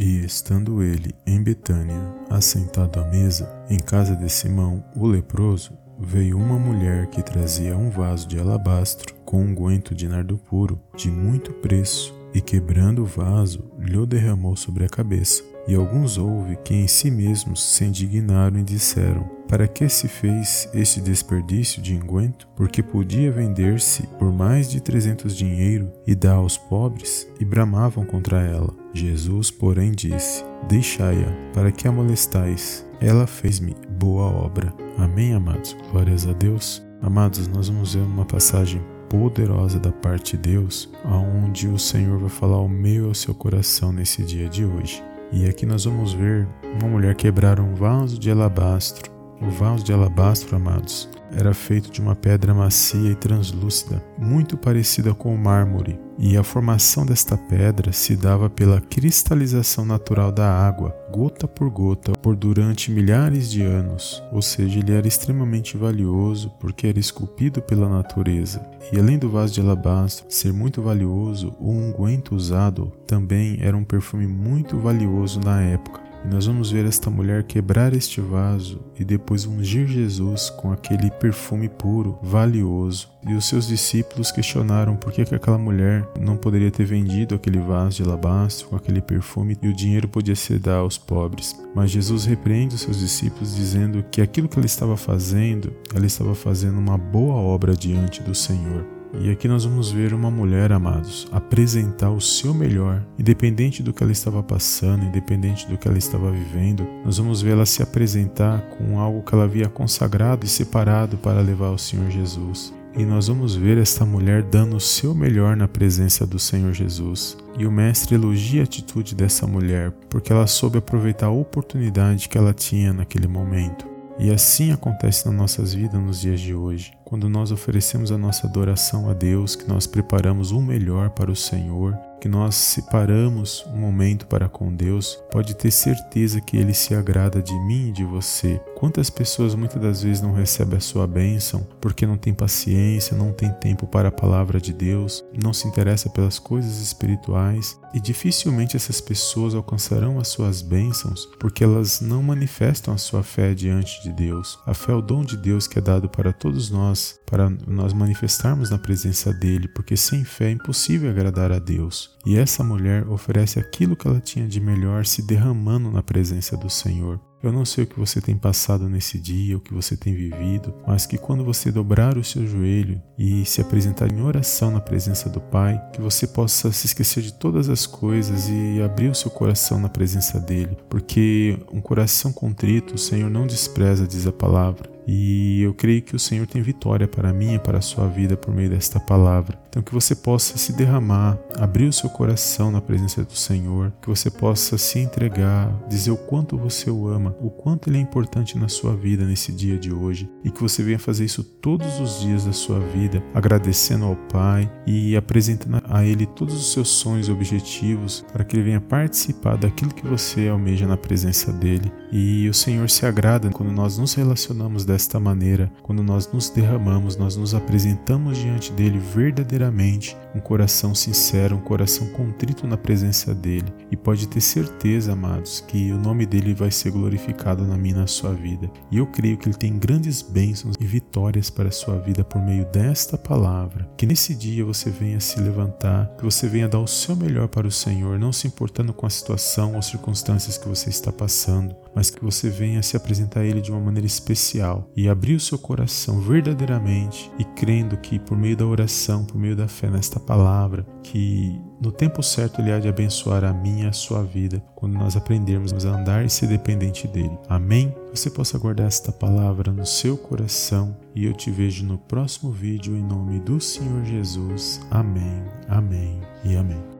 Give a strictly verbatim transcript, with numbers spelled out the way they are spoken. E estando ele em Betânia, assentado à mesa, em casa de Simão, o leproso, veio uma mulher que trazia um vaso de alabastro com unguento de nardo puro, de muito preço, e quebrando o vaso, lhe derramou sobre a cabeça. E alguns houve que em si mesmos se indignaram e disseram: para que se fez este desperdício de unguento? Porque podia vender-se por mais de trezentos dinheiro e dar aos pobres, e bramavam contra ela. Jesus, porém, disse: deixai-a, para que a molestais? Ela fez-me boa obra. Amém, amados? Glórias a Deus. Amados, nós vamos ver uma passagem poderosa da parte de Deus, onde o Senhor vai falar ao meu e ao seu coração nesse dia de hoje. E aqui nós vamos ver uma mulher quebrar um vaso de alabastro. O vaso de alabastro, amados, era feito de uma pedra macia e translúcida, muito parecida com o mármore, e a formação desta pedra se dava pela cristalização natural da água, gota por gota, por durante milhares de anos, ou seja, ele era extremamente valioso porque era esculpido pela natureza. E além do vaso de alabastro ser muito valioso, o unguento usado também era um perfume muito valioso na época. E nós vamos ver esta mulher quebrar este vaso e depois ungir Jesus com aquele perfume puro, valioso. E os seus discípulos questionaram por que, que aquela mulher não poderia ter vendido aquele vaso de alabastro com aquele perfume e o dinheiro podia ser dado aos pobres. Mas Jesus repreende os seus discípulos dizendo que aquilo que ela estava fazendo, ela estava fazendo uma boa obra diante do Senhor. E aqui nós vamos ver uma mulher, amados, apresentar o seu melhor, independente do que ela estava passando, independente do que ela estava vivendo. Nós vamos ver ela se apresentar com algo que ela havia consagrado e separado para levar ao Senhor Jesus. E nós vamos ver esta mulher dando o seu melhor na presença do Senhor Jesus. E o mestre elogia a atitude dessa mulher, porque ela soube aproveitar a oportunidade que ela tinha naquele momento. E assim acontece nas nossas vidas nos dias de hoje. Quando nós oferecemos a nossa adoração a Deus, que nós preparamos o melhor para o Senhor, que nós separamos um momento para com Deus, pode ter certeza que Ele se agrada de mim e de você. Quantas pessoas muitas das vezes não recebem a sua bênção porque não tem paciência, não tem tempo para a palavra de Deus, não se interessa pelas coisas espirituais, e dificilmente essas pessoas alcançarão as suas bênçãos porque elas não manifestam a sua fé diante de Deus. A fé é o dom de Deus que é dado para todos nós, para nós manifestarmos na presença dEle, porque sem fé é impossível agradar a Deus. E essa mulher oferece aquilo que ela tinha de melhor, se derramando na presença do Senhor. Eu não sei o que você tem passado nesse dia, o que você tem vivido, mas que quando você dobrar o seu joelho e se apresentar em oração na presença do Pai, que você possa se esquecer de todas as coisas e abrir o seu coração na presença dEle, porque um coração contrito o Senhor não despreza, diz a palavra. E eu creio que o Senhor tem vitória para mim e para a sua vida por meio desta palavra. Então que você possa se derramar, abrir o seu coração na presença do Senhor, que você possa se entregar, dizer o quanto você o ama, o quanto ele é importante na sua vida nesse dia de hoje, e que você venha fazer isso todos os dias da sua vida, agradecendo ao Pai e apresentando a Ele todos os seus sonhos e objetivos, para que Ele venha participar daquilo que você almeja na presença dEle. E o Senhor se agrada quando nós nos relacionamos dessa Desta maneira, quando nós nos derramamos, nós nos apresentamos diante dele verdadeiramente, um coração sincero, um coração contrito na presença dele. E pode ter certeza, amados, que o nome dele vai ser glorificado na minha e na sua vida. E eu creio que ele tem grandes bênçãos e vitórias para a sua vida por meio desta palavra. Que nesse dia você venha se levantar, que você venha dar o seu melhor para o Senhor, não se importando com a situação ou circunstâncias que você está passando, mas que você venha se apresentar a ele de uma maneira especial e abrir o seu coração verdadeiramente, e crendo que por meio da oração, por meio da fé nesta palavra, que no tempo certo ele há de abençoar a minha e a sua vida, quando nós aprendermos a andar e ser dependente dele. Amém? Você possa guardar esta palavra no seu coração, e eu te vejo no próximo vídeo em nome do Senhor Jesus. Amém, amém e amém.